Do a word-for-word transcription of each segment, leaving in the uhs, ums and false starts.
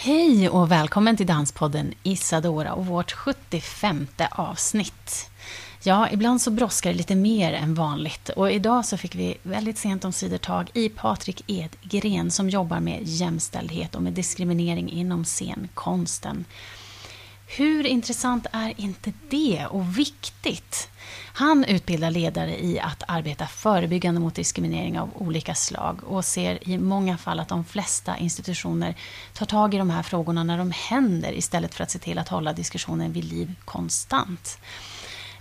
Hej och välkommen till Danspodden Isadora och vårt sjuttiofemte avsnitt. Ja, ibland så bråskar det lite mer än vanligt och idag så fick vi väldigt sent omsider tag i Patrik Edgren som jobbar med jämställdhet och med diskriminering inom scenkonsten. Hur intressant är inte det och viktigt? Han utbildar ledare i att arbeta förebyggande mot diskriminering av olika slag och ser i många fall att de flesta institutioner tar tag i de här frågorna när de händer istället för att se till att hålla diskussionen vid liv konstant.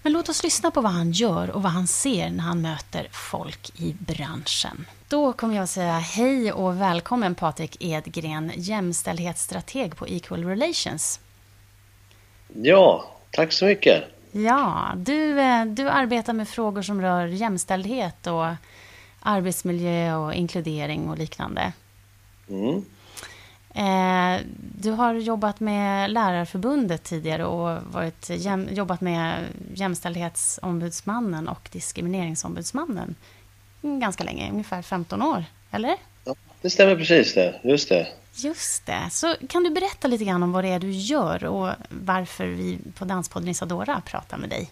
Men låt oss lyssna på vad han gör och vad han ser när han möter folk i branschen. Då kommer jag säga hej och välkommen Patrik Edgren, jämställdhetsstrateg på Equal Relations. Ja, tack så mycket. Ja, du, du arbetar med frågor som rör jämställdhet och arbetsmiljö och inkludering och liknande. Mm. Du har jobbat med Lärarförbundet tidigare och varit, jobbat med jämställdhetsombudsmannen och diskrimineringsombudsmannen ganska länge, ungefär femton år, eller? Ja, det stämmer precis det, just det. Just det. Så kan du berätta lite grann om vad det är du gör och varför vi på Danspodden Isadora pratar med dig?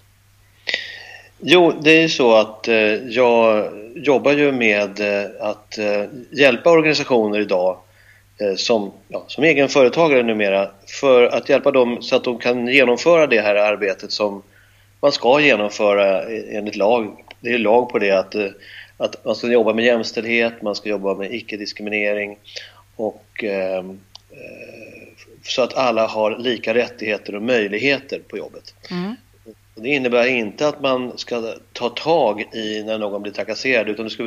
Jo, det är så att jag jobbar ju med att hjälpa organisationer idag som, ja, som egenföretagare numera för att hjälpa dem så att de kan genomföra det här arbetet som man ska genomföra enligt lag. Det är lag på det att, att man ska jobba med jämställdhet, man ska jobba med icke-diskriminering. Och, eh, så att alla har lika rättigheter och möjligheter på jobbet. Mm. Det innebär inte att man ska ta tag i när någon blir trakasserad, utan det ska,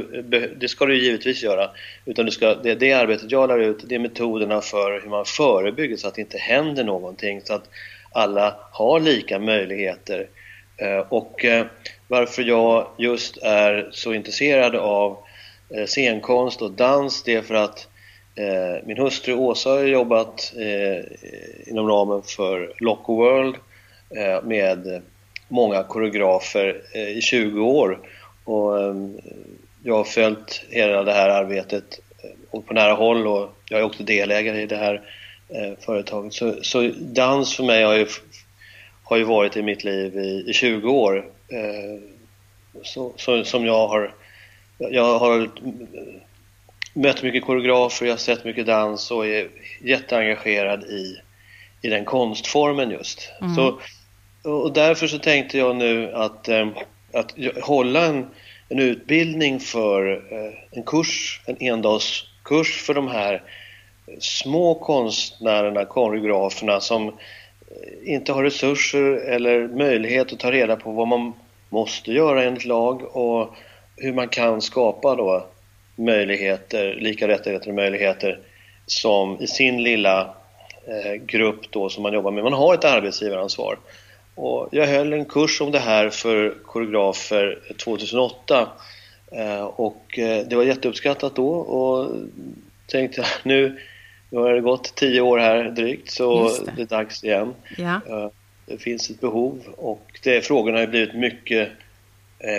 det ska du givetvis göra. Utan det, ska, det, det arbetet jag lär ut, det är metoderna för hur man förebygger så att det inte händer någonting. Så att alla har lika möjligheter. Eh, och eh, varför jag just är så intresserad av eh, scenkonst och dans, det är för att min hustru Åsa har jobbat inom ramen för Lock World med många koreografer i tjugo år. Och jag har följt hela det här arbetet på nära håll och jag är också delägare i det här företaget. Så, så dans för mig har ju, har ju varit i mitt liv i, i tjugo år. Så, så, som jag har... Jag har mött mycket koreografer, jag har sett mycket dans och är jätteengagerad i, i den konstformen just. Mm. Så, och därför så tänkte jag nu att, att hålla en, en utbildning för en kurs, en endagskurs för de här små konstnärerna, koreograferna som inte har resurser eller möjlighet att ta reda på vad man måste göra enligt lag och hur man kan skapa då möjligheter, lika rättigheter och möjligheter som i sin lilla eh, grupp då som man jobbar med. Man har ett arbetsgivaransvar. Och jag höll en kurs om det här för koreografer tjugohundraåtta eh, och eh, det var jätteuppskattat då och tänkte jag nu, nu har det gått tio år här drygt så det. det är dags igen. Ja. Eh, det finns ett behov och det, frågorna har blivit mycket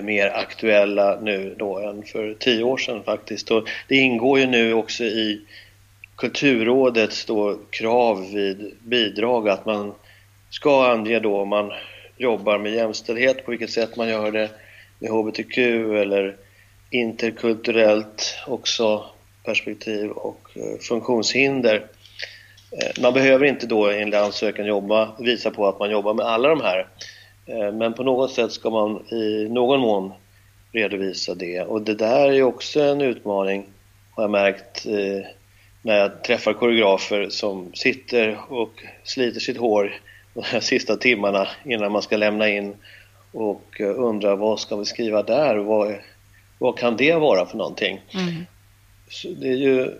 mer aktuella nu då än för tio år sedan faktiskt. Och det ingår ju nu också i Kulturrådets då krav vid bidrag att man ska ange då om man jobbar med jämställdhet på vilket sätt man gör det med hbtq eller interkulturellt också perspektiv och funktionshinder. Man behöver inte då enligt ansökan jobba, visa på att man jobbar med alla de här. Men på något sätt ska man i någon mån redovisa det. Och det där är också en utmaning har jag märkt när jag träffar koreografer som sitter och sliter sitt hår de här sista timmarna innan man ska lämna in och undrar vad ska vi skriva där? Vad, vad kan det vara för någonting? Mm. Så det är ju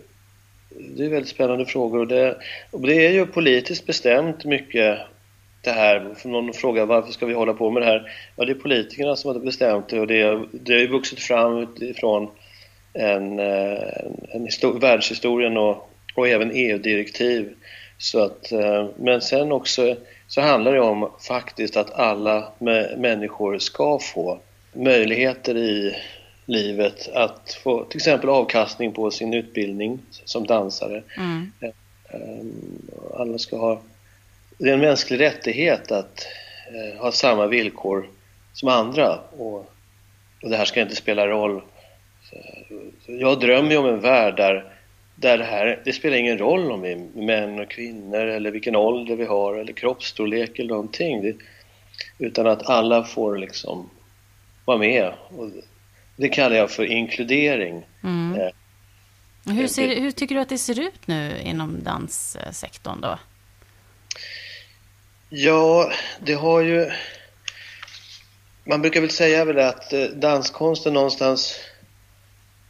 det är väldigt spännande frågor. Och det, och det är ju politiskt bestämt mycket det här. För någon frågar varför ska vi hålla på med det här? Ja, det är politikerna som har bestämt det. Och det, det har ju vuxit fram utifrån en, en histor- världshistorien och, och även E U-direktiv. Så att, men sen också så handlar det om faktiskt att alla människor ska få möjligheter i livet att få till exempel avkastning på sin utbildning som dansare. Mm. Alla ska ha, det är en mänsklig rättighet att ha samma villkor som andra, och, och det här ska inte spela roll. Jag drömmer om en värld där Där det, här, det spelar ingen roll om vi är män och kvinnor eller vilken ålder vi har eller kroppsstorlek eller någonting. Det, utan att alla får liksom vara med. Och det kallar jag för inkludering. Mm. Eh, hur, ser, hur tycker du att det ser ut nu inom danssektorn då? Ja, det har ju... Man brukar väl säga väl att danskonsten någonstans...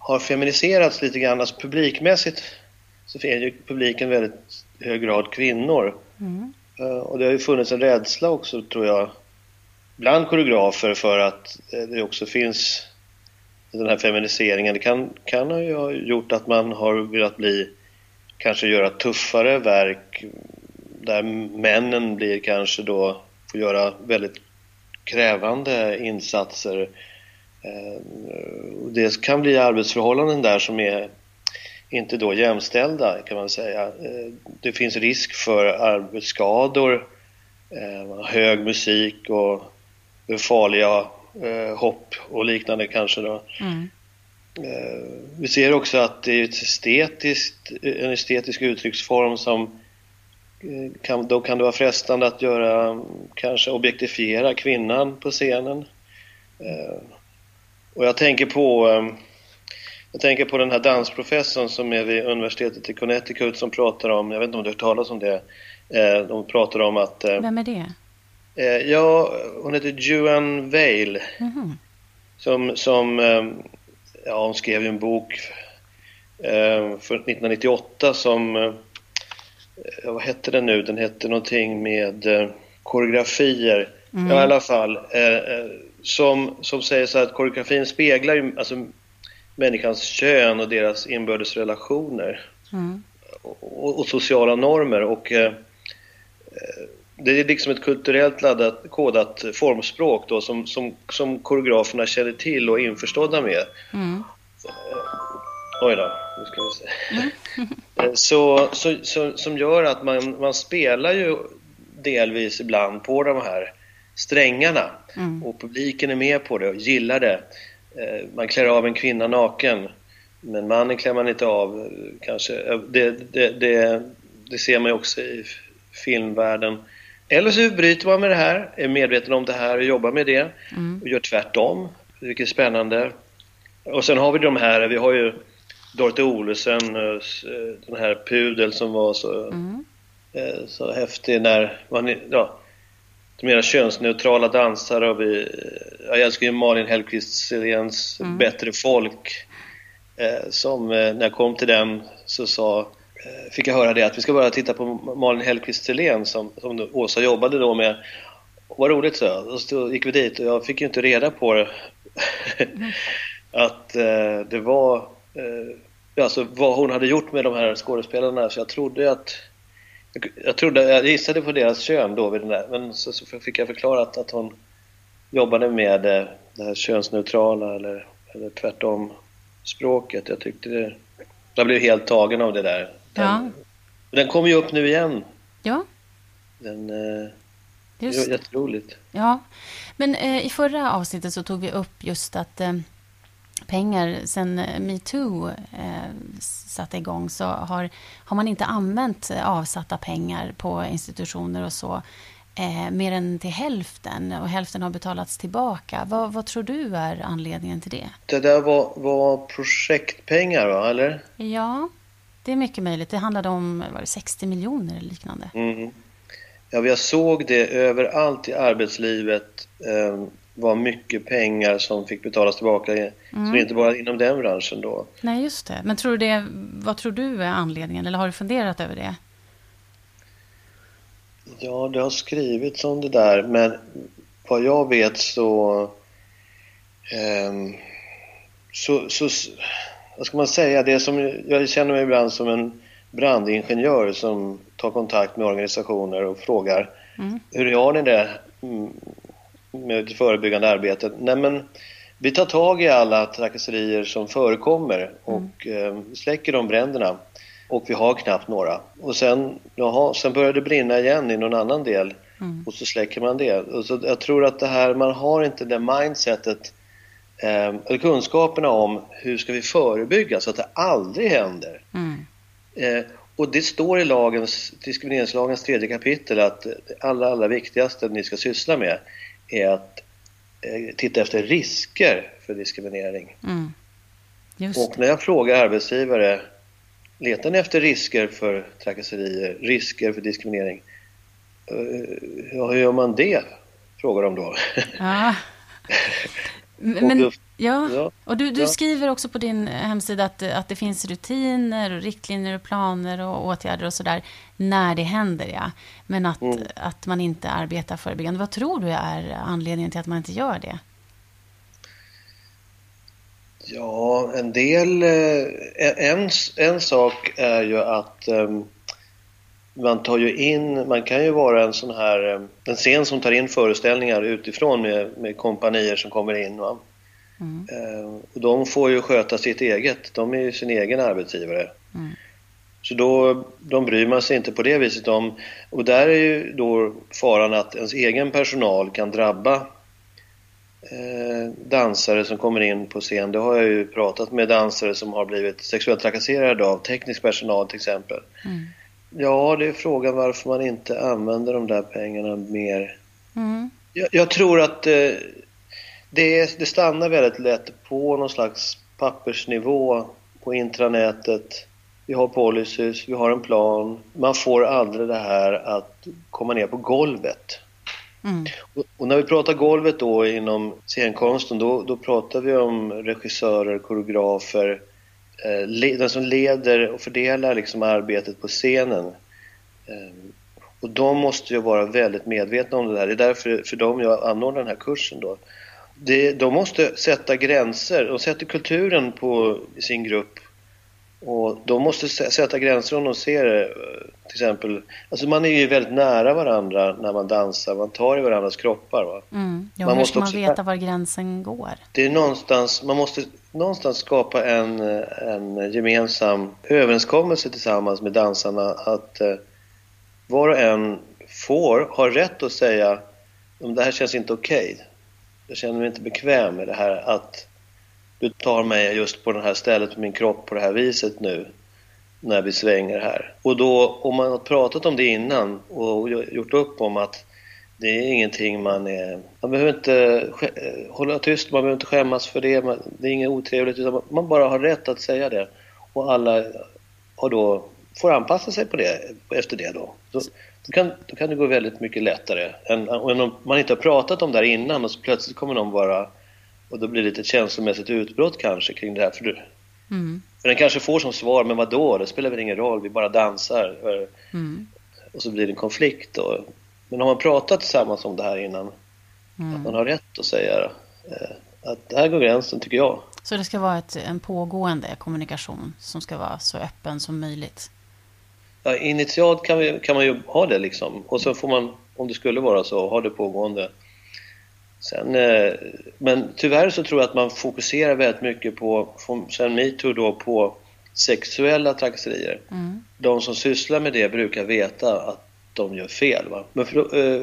har feminiserats lite grann. Alltså publikmässigt så är ju publiken väldigt hög grad kvinnor. Mm. Och det har ju funnits en rädsla också, tror jag, bland koreografer för att det också finns den här feminiseringen. Det kan, kan ha ju gjort att man har velat bli, kanske göra tuffare verk där männen blir kanske då får göra väldigt krävande insatser. Det kan bli arbetsförhållanden där som är inte då jämställda, kan man säga. Det finns risk för arbetsskador, hög musik och farliga hopp och liknande kanske då. Mm. Vi ser också att det är ett estetiskt, en estetisk uttrycksform som kan, då kan det vara frestande att göra, kanske objektifiera kvinnan på scenen. Och jag tänker på jag tänker på den här dansprofessorn som är vid universitetet i Connecticut som pratar om, jag vet inte om du har hört talas om det, de pratar om att... Vem är det? Ja, hon heter Joanne Vail. Mm-hmm. som, som ja, hon skrev en bok för nittonhundranittioåtta som, vad hette den nu? Den hette någonting med koreografier. Mm. Ja, i alla fall som, som säger så här att koreografin speglar ju, alltså, människans kön och deras inbördes relationer. Mm. och, och sociala normer, och eh, det är liksom ett kulturellt laddat, kodat formspråk då, som, som, som koreograferna känner till och är införstådda med. Mm. Oj då, nu ska vi se. så, så, så, som gör att man, man spelar ju delvis ibland på de här strängarna. Mm. Och publiken är med på det och gillar det. Man klär av en kvinna naken, men mannen klär man inte av kanske. Det, det, det, det ser man ju också i filmvärlden. Eller så bryter man med det här, är medveten om det här och jobbar med det. Mm. Och gör tvärtom, vilket är spännande. Och sen har vi de här, vi har ju Dorothy Olesen, den här pudel som var så, mm. så häftig när man... Ja, de mera könsneutrala dansare har vi... Jag älskar ju Malin Hellqvist Selléns mm. Bättre folk. Eh, som eh, när jag kom till den så sa, eh, fick jag höra det att vi ska bara titta på Malin Hellqvist Sellén som, som Åsa jobbade då med. Vad roligt, så jag. Och så gick vi dit och jag fick ju inte reda på det. att eh, det var... Eh, alltså vad hon hade gjort med de här skådespelarna. Så jag trodde att... Jag trodde, jag gissade på deras kön då vid den där, men så, så fick jag förklarat att hon jobbade med det här könsneutrala eller, eller tvärtom språket. Jag tyckte det, jag blev helt tagen av det där. Den, ja. Den kommer ju upp nu igen. Ja. Den just. Det är jätteroligt. Ja, men eh, i förra avsnittet så tog vi upp just att eh, pengar sen MeToo eh, satte igång så har, har man inte använt avsatta pengar på institutioner och så eh, mer än till hälften, och hälften har betalats tillbaka. Vad, vad tror du är anledningen till det? Det där var, var projektpengar va, eller? Ja, det är mycket möjligt. Det handlade om var det sextio miljoner eller liknande. Mm. Ja, jag såg det överallt i arbetslivet eh, var mycket pengar som fick betalas tillbaka. Mm. Så det är inte bara inom den branschen då. Nej, just det. Men tror du det, vad tror du är anledningen? Eller har du funderat över det? Ja, det har skrivits om det där. Men vad jag vet så... Eh, så, så vad ska man säga? Det som, jag känner mig ibland som en brandingenjör som tar kontakt med organisationer och frågar mm. hur gör ni det med det förebyggande arbetet? Nej, men vi tar tag i alla trakasserier som förekommer och mm. eh, släcker de bränderna, och vi har knappt några. Och sen, jaha, sen börjar det brinna igen i någon annan del mm. och så släcker man det. Och så, jag tror att det här, man har inte det mindsetet eh, eller kunskaperna om hur ska vi förebygga så att det aldrig händer. Mm. Eh, och det står i lagens, diskrimineringslagens tredje kapitel att det allra, allra viktigaste ni ska syssla med är att eh, titta efter risker för diskriminering. Mm. Just och när jag frågar arbetsgivare, letar ni efter risker för trakasserier, risker för diskriminering? Eh, hur gör man det? Frågar de då. Ah. Men, och du, ja. ja, och du, du ja. skriver också på din hemsida att, att det finns rutiner och riktlinjer och planer och åtgärder och sådär när det händer, ja. Men att, mm. att man inte arbetar förebyggande. Vad tror du är anledningen till att man inte gör det? Ja, en del... En, en sak är ju att um, man tar ju in... Man kan ju vara en sån här... En scen som tar in föreställningar utifrån med, med kompanier som kommer in. Va? Mm. Uh, och de får ju sköta sitt eget. De är ju sin egen arbetsgivare. Mm. Så då, de bryr man sig inte på det viset om. Och där är ju då faran att ens egen personal kan drabba... Eh, dansare som kommer in på scen. Det har jag ju pratat med dansare som har blivit sexuellt trakasserade av teknisk personal till exempel. Mm. Ja, det är frågan varför man inte använder de där pengarna mer. Mm. Jag, jag tror att eh, det, det stannar väldigt lätt på någon slags pappersnivå på intranätet. Vi har policies, vi har en plan. Man får aldrig det här att komma ner på golvet. Mm. Och när vi pratar golvet då inom scenkonsten, då, då pratar vi om regissörer, koreografer, eh, le, de som leder och fördelar liksom arbetet på scenen. Eh, och de måste ju vara väldigt medvetna om det här. Det är därför för dem jag anordnar den här kursen då. Det, de måste sätta gränser, de sätter kulturen på sin grupp. Och de måste sätta gränser om de ser det. Till exempel, alltså man är ju väldigt nära varandra när man dansar. Man tar i varandras kroppar. Va? Mm. Jo, man måste man också veta var gränsen går. Det är någonstans, man måste någonstans skapa en, en gemensam överenskommelse tillsammans med dansarna. Att eh, var och en får, har rätt att säga om det här känns inte okej. Okay. Jag känner mig inte bekväm med det här att... Du tar mig just på det här stället med min kropp på det här viset nu när vi svänger här. Och då, om man har pratat om det innan och gjort upp om att det är ingenting man är... Man behöver inte hålla tyst, man behöver inte skämmas för det. Man, det är inget otrevligt, utan man bara har rätt att säga det. Och alla har då, får anpassa sig på det, efter det då. Så, då, kan, då kan det gå väldigt mycket lättare. Än, än om man inte har pratat om det här innan och så plötsligt kommer någon bara... Och då blir det lite känslomässigt utbrott kanske kring det här. För, du. Mm. för den kanske får som svar, men vad då? Det spelar väl ingen roll, vi bara dansar. Mm. Och så blir det en konflikt. Då. Men har man pratat tillsammans om det här innan, mm. att man har rätt att säga eh, att det här går gränsen, tycker jag. Så det ska vara ett, en pågående kommunikation som ska vara så öppen som möjligt? Ja, initialt kan, vi, kan man ju ha det liksom. Och så får man, om det skulle vara så, ha det pågående. Sen, men tyvärr så tror jag att man fokuserar väldigt mycket på, sen MeToo då, på sexuella trakasserier. Mm. De som sysslar med det brukar veta att de gör fel. Va? Men för, eh,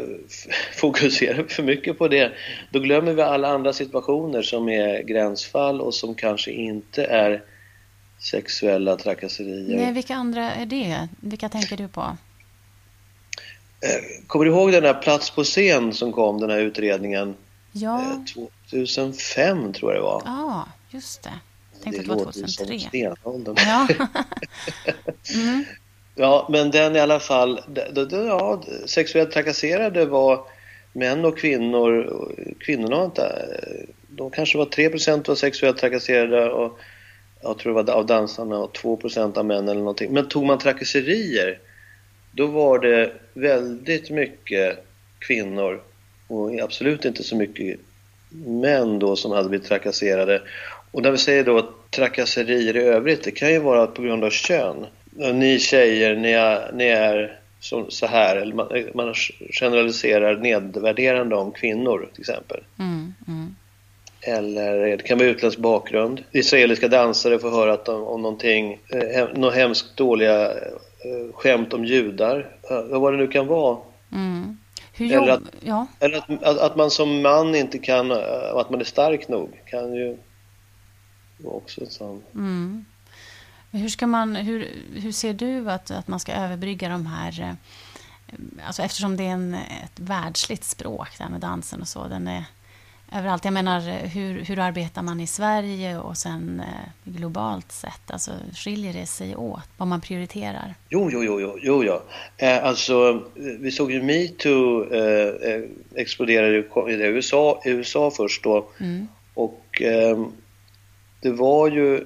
fokuserar för mycket på det, då glömmer vi alla andra situationer som är gränsfall och som kanske inte är sexuella trakasserier. Nej, vilka andra är det? Vilka tänker du på? Kommer du ihåg den här Plats på scen som kom, den här utredningen? Ja. tjugohundrafem tror jag det var. Ja, just det. Jag tänkte det att det var tjugohundratre. Ja. mm. ja, men den i alla fall... Det, det, ja, sexuellt trakasserade var män och kvinnor, kvinnorna inte, de kanske var tre procent var sexuellt trakasserade och jag tror det var av dansarna och två procent av män eller någonting. Men tog man trakasserier, då var det väldigt mycket kvinnor och absolut inte så mycket män då som hade blivit trakasserade. Och när vi säger då trakasserier i övrigt, det kan ju vara på grund av kön. Ni tjejer, ni är, ni är så, så här, eller man, man generaliserar nedvärderande om kvinnor till exempel. Mm, mm. Eller det kan vara utländsk bakgrund. Israeliska dansare får höra att de, om någonting, eh, några hemskt dåliga eh, skämt om judar. Eh, vad det nu kan vara. Mm. Hur eller att, ja. eller att, att, att man som man inte kan, att man är stark nog kan ju vara också en sån. Mm. Hur, ska man, hur, hur ser du att, att man ska överbrygga de här, alltså eftersom det är en, ett världsligt språk där med dansen och så, den är överallt. Jag menar, hur, hur arbetar man i Sverige och sen eh, globalt sett? Alltså, skiljer det sig åt vad man prioriterar? Jo, jo, jo, jo, jo, ja. Eh, alltså, vi såg ju MeToo eh, exploderade i U S A, U S A först då. Mm. Och eh, det var ju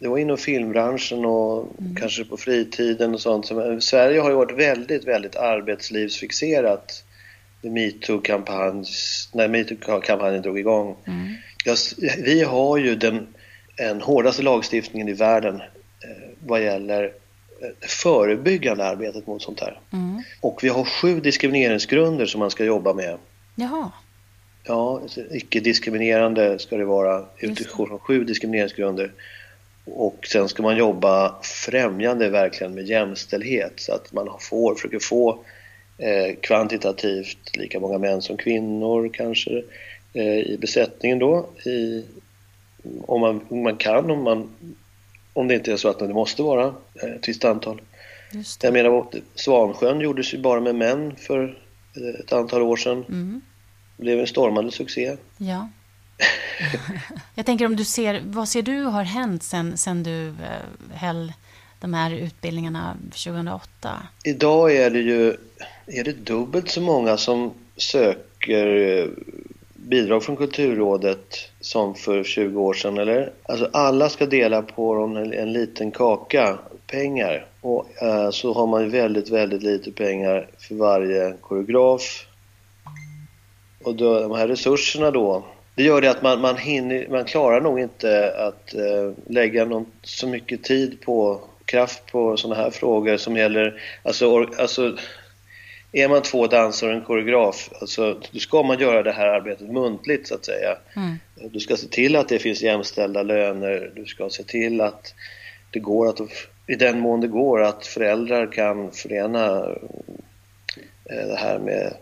det var inom filmbranschen och mm. kanske på fritiden och sånt. Så, Sverige har ju varit väldigt, väldigt arbetslivsfixerat. MeToo-kampanj, när MeToo-kampanjen drog igång. Mm. Jag, vi har ju den, den hårdaste lagstiftningen i världen eh, vad gäller eh, förebyggande arbetet mot sånt här. Mm. Och vi har sju diskrimineringsgrunder som man ska jobba med. Jaha. Ja, icke-diskriminerande ska det vara utifrån mm. sju diskrimineringsgrunder. Och sen ska man jobba främjande verkligen med jämställdhet så att man får, försöker få Eh, kvantitativt lika många män som kvinnor kanske eh, i besättningen då i, om, man, om man kan om, man, om det inte är så att det måste vara eh, ett visst antal. Just det. Jag menar, Svansjön gjordes ju bara med män för eh, ett antal år sedan. Mm. Det blev en stormande succé. Ja. Jag tänker om du ser, vad ser du har hänt sen, sen du eh, höll de här utbildningarna tjugohundraåtta? Idag är det ju är det dubbelt så många som söker bidrag från Kulturrådet som för tjugo år sedan, eller? Alltså alla ska dela på en, en liten kaka pengar och eh, så har man ju väldigt, väldigt lite pengar för varje koreograf. Och då, de här resurserna då, det gör det att man, man, hinner, man klarar nog inte att eh, lägga någon, så mycket tid på kraft på sådana här frågor som gäller, alltså, or, alltså är man två dansare och en koreograf, alltså, då ska man göra det här arbetet muntligt så att säga. Mm. Du ska se till att det finns jämställda löner, du ska se till att det går att, i den mån det går, att föräldrar kan förena eh, det här med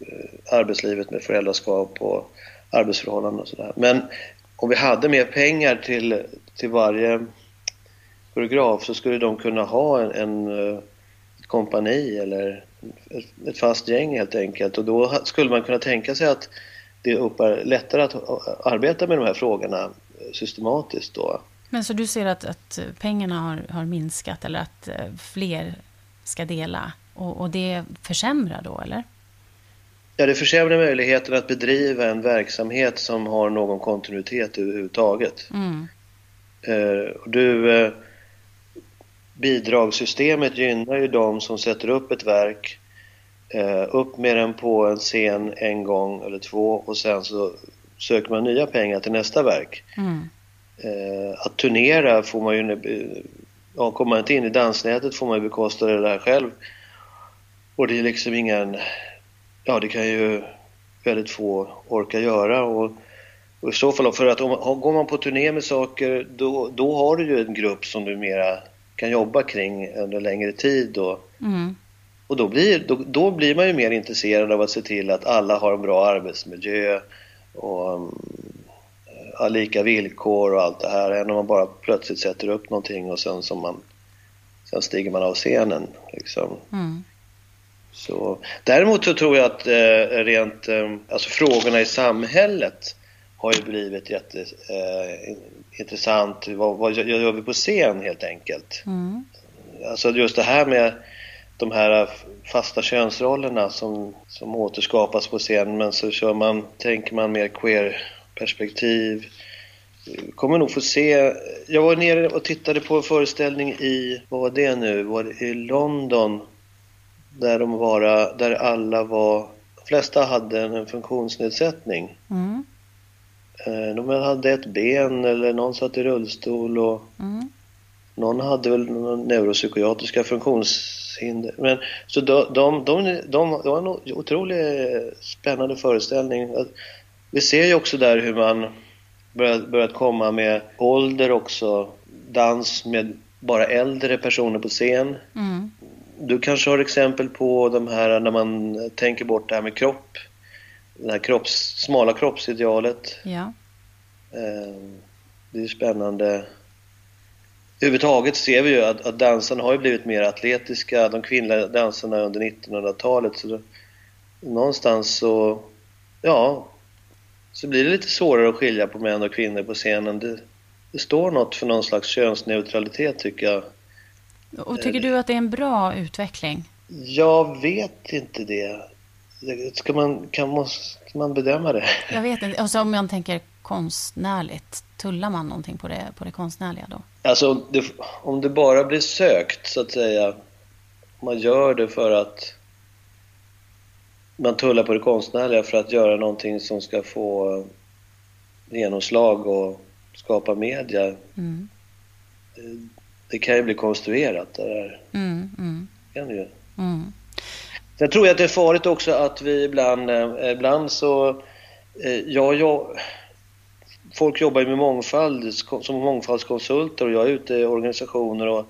eh, arbetslivet med föräldraskap och arbetsförhållanden och sådär. Men om vi hade mer pengar till, till varje koreograf så skulle de kunna ha en, en ett kompani eller ett fast gäng helt enkelt. Och då skulle man kunna tänka sig att det är lättare att arbeta med de här frågorna systematiskt då. Men så du ser att, att pengarna har, har minskat eller att fler ska dela och, och det försämrar då, eller? Ja, det försämrar möjligheten att bedriva en verksamhet som har någon kontinuitet överhuvudtaget. Mm. Du, bidragssystemet gynnar ju de som sätter upp ett verk, upp med den på en scen en gång eller två och sen så söker man nya pengar till nästa verk. Mm. Att turnera får man ju, ja, kommer man inte in i dansnätet får man ju bekosta det där själv. Och det är liksom ingen... Ja, det kan ju väldigt få orka göra och, och i så fall för att om, går man på turné med saker då, då har du ju en grupp som du mera kan jobba kring under längre tid och, mm. och då, blir, då, då blir man ju mer intresserad av att se till att alla har en bra arbetsmiljö och um, lika villkor och allt det här än om man bara plötsligt sätter upp någonting och sen, som man, sen stiger man av scenen liksom. Mm. Så, däremot så tror jag att eh, rent, eh, alltså frågorna i samhället har ju blivit jätteintressant. Eh, vad, vad gör vi på scen helt enkelt? Mm. Alltså just det här med de här fasta könsrollerna som, som återskapas på scenen, men så kör man, tänker man mer queer-perspektiv. Kommer nog få se. Jag var nere och tittade på en föreställning i, vad var det nu? Var det i London, där de var, där alla var, de flesta hade en funktionsnedsättning. Mm. De hade ett ben eller någon satt i rullstol och mm. någon hade väl neuropsykiatriska funktionshinder. Men så de, de, de, de, de, det var en otroligt spännande föreställning. Vi ser ju också där hur man börjat, börjat komma med ålder också. Dans med bara äldre personer på scen. Mm. Du kanske har exempel på de här när man tänker bort det här med kropp. Det här kropps, smala kroppsidealet. Ja. Det är ju spännande. Överhuvudtaget ser vi ju att, att dansarna har ju blivit mer atletiska. De kvinnliga dansarna under nittonhundratalet. Så då, någonstans så... Ja... Så blir det lite svårare att skilja på män och kvinnor på scenen. Det, det står något för någon slags könsneutralitet, tycker jag. Och tycker du att det är en bra utveckling? Jag vet inte det. Ska man, kan, måste man bedöma det? Jag vet inte. Alltså om man tänker konstnärligt, tullar man någonting på det, på det konstnärliga då? Alltså om det, om det bara blir sökt, så att säga. Man gör det för att... Man tullar på det konstnärliga för att göra någonting som ska få genomslag och skapa media. Mm. Det kan ju bli konstruerat det där. Mm, mm. Det kan det ju. Mm. Jag tror att det är farligt också att vi ibland, ibland så... Ja, jag, folk jobbar ju med mångfald som mångfaldskonsulter, och jag är ute i organisationer och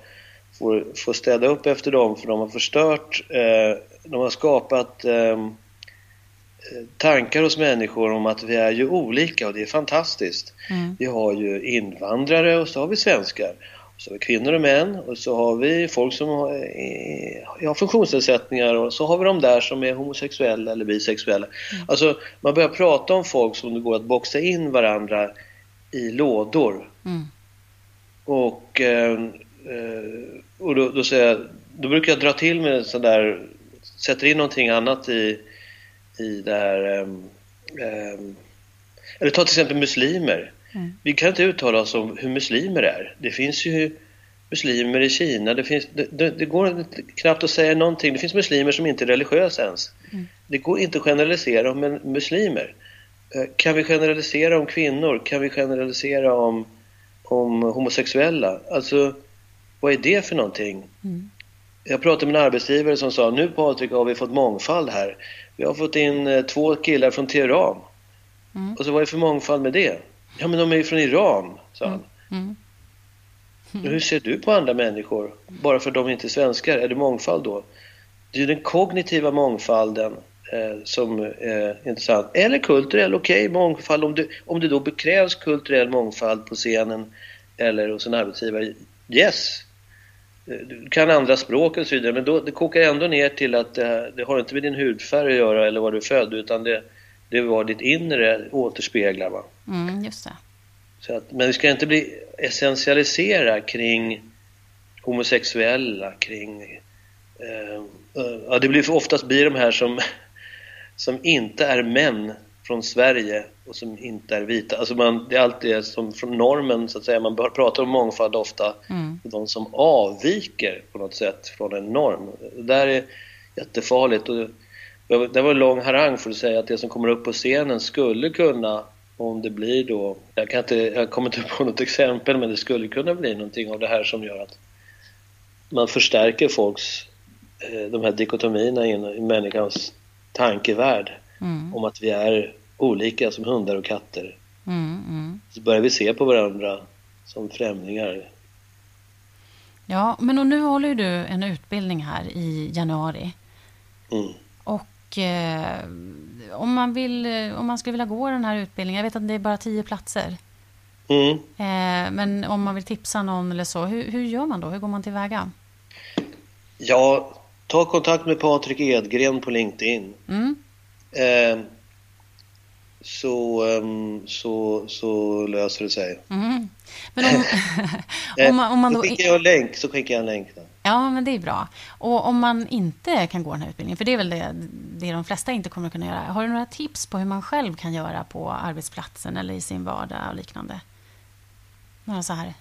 får, får städa upp efter dem, för de har förstört... Eh, De har skapat eh, tankar hos människor om att vi är ju olika, och det är fantastiskt. Mm. Vi har ju invandrare, och så har vi svenskar. Och så har vi kvinnor och män, och så har vi folk som har, eh, har funktionsnedsättningar, och så har vi de där som är homosexuella eller bisexuella. Mm. Alltså man börjar prata om folk som det går att boxa in varandra i lådor. Mm. Och, eh, och då, då, säger jag, då brukar jag dra till med sån där... Sätter in någonting annat i, i det här... Um, um, eller ta till exempel muslimer. Mm. Vi kan inte uttala oss om hur muslimer är. Det finns ju muslimer i Kina. Det, finns, det, det, det går knappt att säga någonting. Det finns muslimer som inte är religiösa ens. Mm. Det går inte att generalisera om muslimer. Kan vi generalisera om kvinnor? Kan vi generalisera om, om homosexuella? Alltså, vad är det för någonting? Mm. Jag pratade med en arbetsgivare som sa: nu Patrik, har vi fått mångfald här. Vi har fått in två killar från Teheran. Mm. Och så vad är för mångfald med det? Ja, men de är ju från Iran, sa han. Mm. Mm. Hur ser du på andra människor? Bara för de inte är svenskar, är det mångfald då? Det är ju den kognitiva mångfalden eh, som är intressant. Eller kulturell, okej, okay, mångfald. Om det, om det då bekrävs kulturell mångfald på scenen eller hos en arbetsgivare, yes. Du kan andra språk och så vidare, men då, det kokar ändå ner till att det, det har inte med din hudfärg att göra eller var du är född, utan det, det var ditt inre återspeglar, va? Mm, just det. Så att, men vi ska inte bli essentialisera kring homosexuella, kring... Eh, ja, det blir för oftast blir de här som, som inte är män från Sverige och som inte är vita. Alltså man, det är alltid som från normen, så att säga. Man pratar om mångfald ofta. Mm. De som avviker på något sätt från en norm. Det där är jättefarligt. Och det var en lång harang för att säga att det som kommer upp på scenen skulle kunna, om det blir då... Jag, kan inte, jag kommer inte på något exempel, men det skulle kunna bli någonting av det här som gör att man förstärker folks... De här dikotomierna i människans tankevärld. Mm. Om att vi är olika som hundar och katter. Mm, mm. Så börjar vi se på varandra som främlingar. Ja, men och nu håller du en utbildning här i januari. Mm. Och eh, om man vill, om man skulle vilja gå den här utbildningen, jag vet att det är bara tio platser. Mm. Eh, men om man vill tipsa någon eller så, hur, hur gör man då? Hur går man tillväga? Ja, ta kontakt med Patrik Edgren på LinkedIn. Mm. Eh, så, så, så löser det sig. Mm. Men om, om man, om man då... Så skickar jag en länk, så skickar jag en länk då. Ja, men det är bra. Och om man inte kan gå den här utbildningen, för det är väl det, det de flesta inte kommer att kunna göra. Har du några tips på hur man själv kan göra på arbetsplatsen eller i sin vardag och liknande? Några så här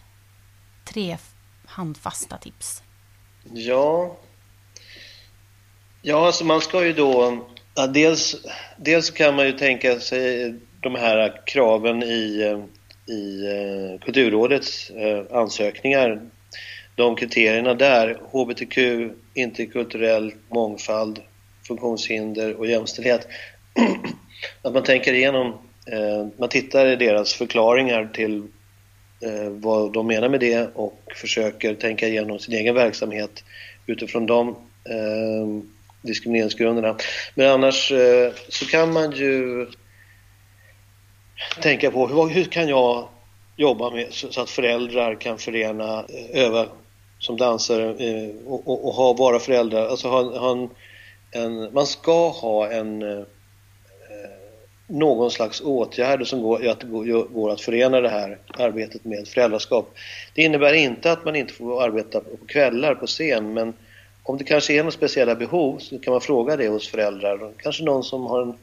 tre handfasta tips. Ja. Ja, alltså man ska ju då... Ja, dels, dels kan man ju tänka sig de här kraven i, i Kulturrådets ansökningar. De kriterierna där, H B T Q, interkulturell mångfald, funktionshinder och jämställdhet. Att man tänker igenom, man tittar i deras förklaringar till vad de menar med det och försöker tänka igenom sin egen verksamhet utifrån de diskrimineringsgrunderna. Men annars så kan man ju tänka på hur, hur kan jag jobba med så att föräldrar kan förena, öva som dansare och, och, och ha bara föräldrar. Alltså ha, ha en, en, man ska ha en någon slags åtgärder som går att, går att förena det här arbetet med föräldraskap. Det innebär inte att man inte får arbeta på kvällar på scen, men om det kanske är några speciella behov så kan man fråga det hos föräldrar. Kanske någon som har, en,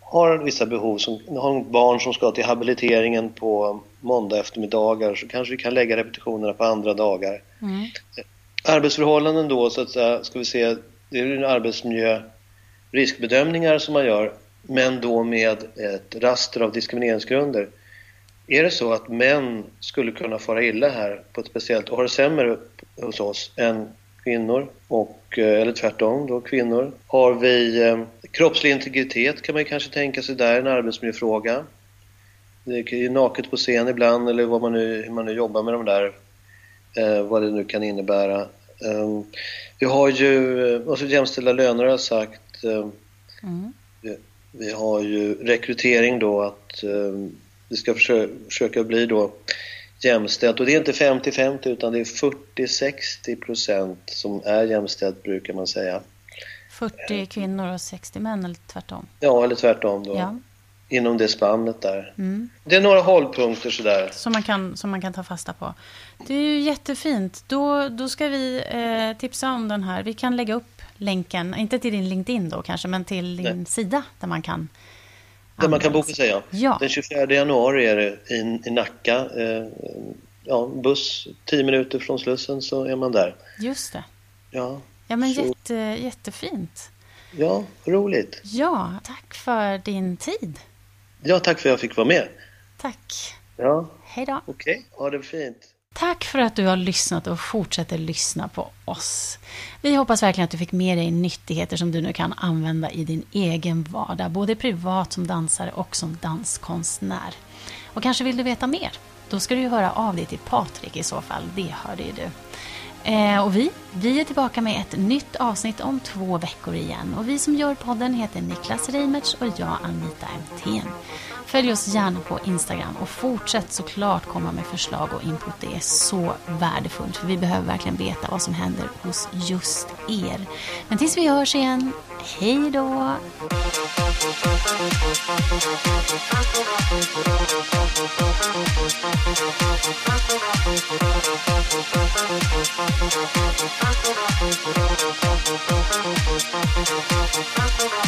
har vissa behov, som har barn som ska till habiliteringen på måndag eftermiddagar, så kanske vi kan lägga repetitionerna på andra dagar. Mm. Arbetsförhållanden då, så att säga, ska vi se, det är en arbetsmiljö, riskbedömningar som man gör, men då med ett raster av diskrimineringsgrunder. Är det så att män skulle kunna fara illa här på ett speciellt och har det sämre hos oss än kvinnor, och, eller tvärtom då kvinnor. Har vi eh, kroppslig integritet kan man kanske tänka sig där, en arbetsmiljöfråga. Det är naket på scen ibland, eller vad man nu, hur man nu jobbar med de där, eh, vad det nu kan innebära. Eh, vi har ju, alltså jämställda löner har jag sagt, eh, mm. vi, vi har ju rekrytering då, att eh, vi ska försöka, försöka bli då jämställt, och det är inte femtio femtio utan det är fyrtio sextio procent som är jämställt, brukar man säga. fyrtio kvinnor och sextio män, eller tvärtom? Ja, eller tvärtom då. Ja. Inom det spannet där. Mm. Det är några hållpunkter sådär. Som man kan, som man kan ta fasta på. Det är ju jättefint. Då, då ska vi eh, tipsa om den här. Vi kan lägga upp länken, inte till din LinkedIn då kanske, men till din Nej. sida där man kan... Där man kan boka sig, ja. ja. Den tjugofjärde januari är det i, i Nacka. Eh, ja, buss tio minuter från Slussen så är man där. Just det. Ja, ja men så... jätte, jättefint. Ja, roligt. Ja, tack för din tid. Ja, tack för att jag fick vara med. Tack. Ja. Hej då. Okej, okay. Ha det fint. Tack för att du har lyssnat och fortsätter lyssna på oss. Vi hoppas verkligen att du fick med dig nyttigheter som du nu kan använda i din egen vardag, både privat som dansare och som danskonstnär. Och kanske vill du veta mer? Då ska du ju höra av dig till Patrik i så fall, det hörde ju du. Eh, och vi, vi är tillbaka med ett nytt avsnitt om två veckor igen. Och vi som gör podden heter Niklas Reimers och jag, Anita Ertén. Följ oss gärna på Instagram och fortsätt såklart komma med förslag och input. Det är så värdefullt, för vi behöver verkligen veta vad som händer hos just er. Men tills vi hörs igen, hej då!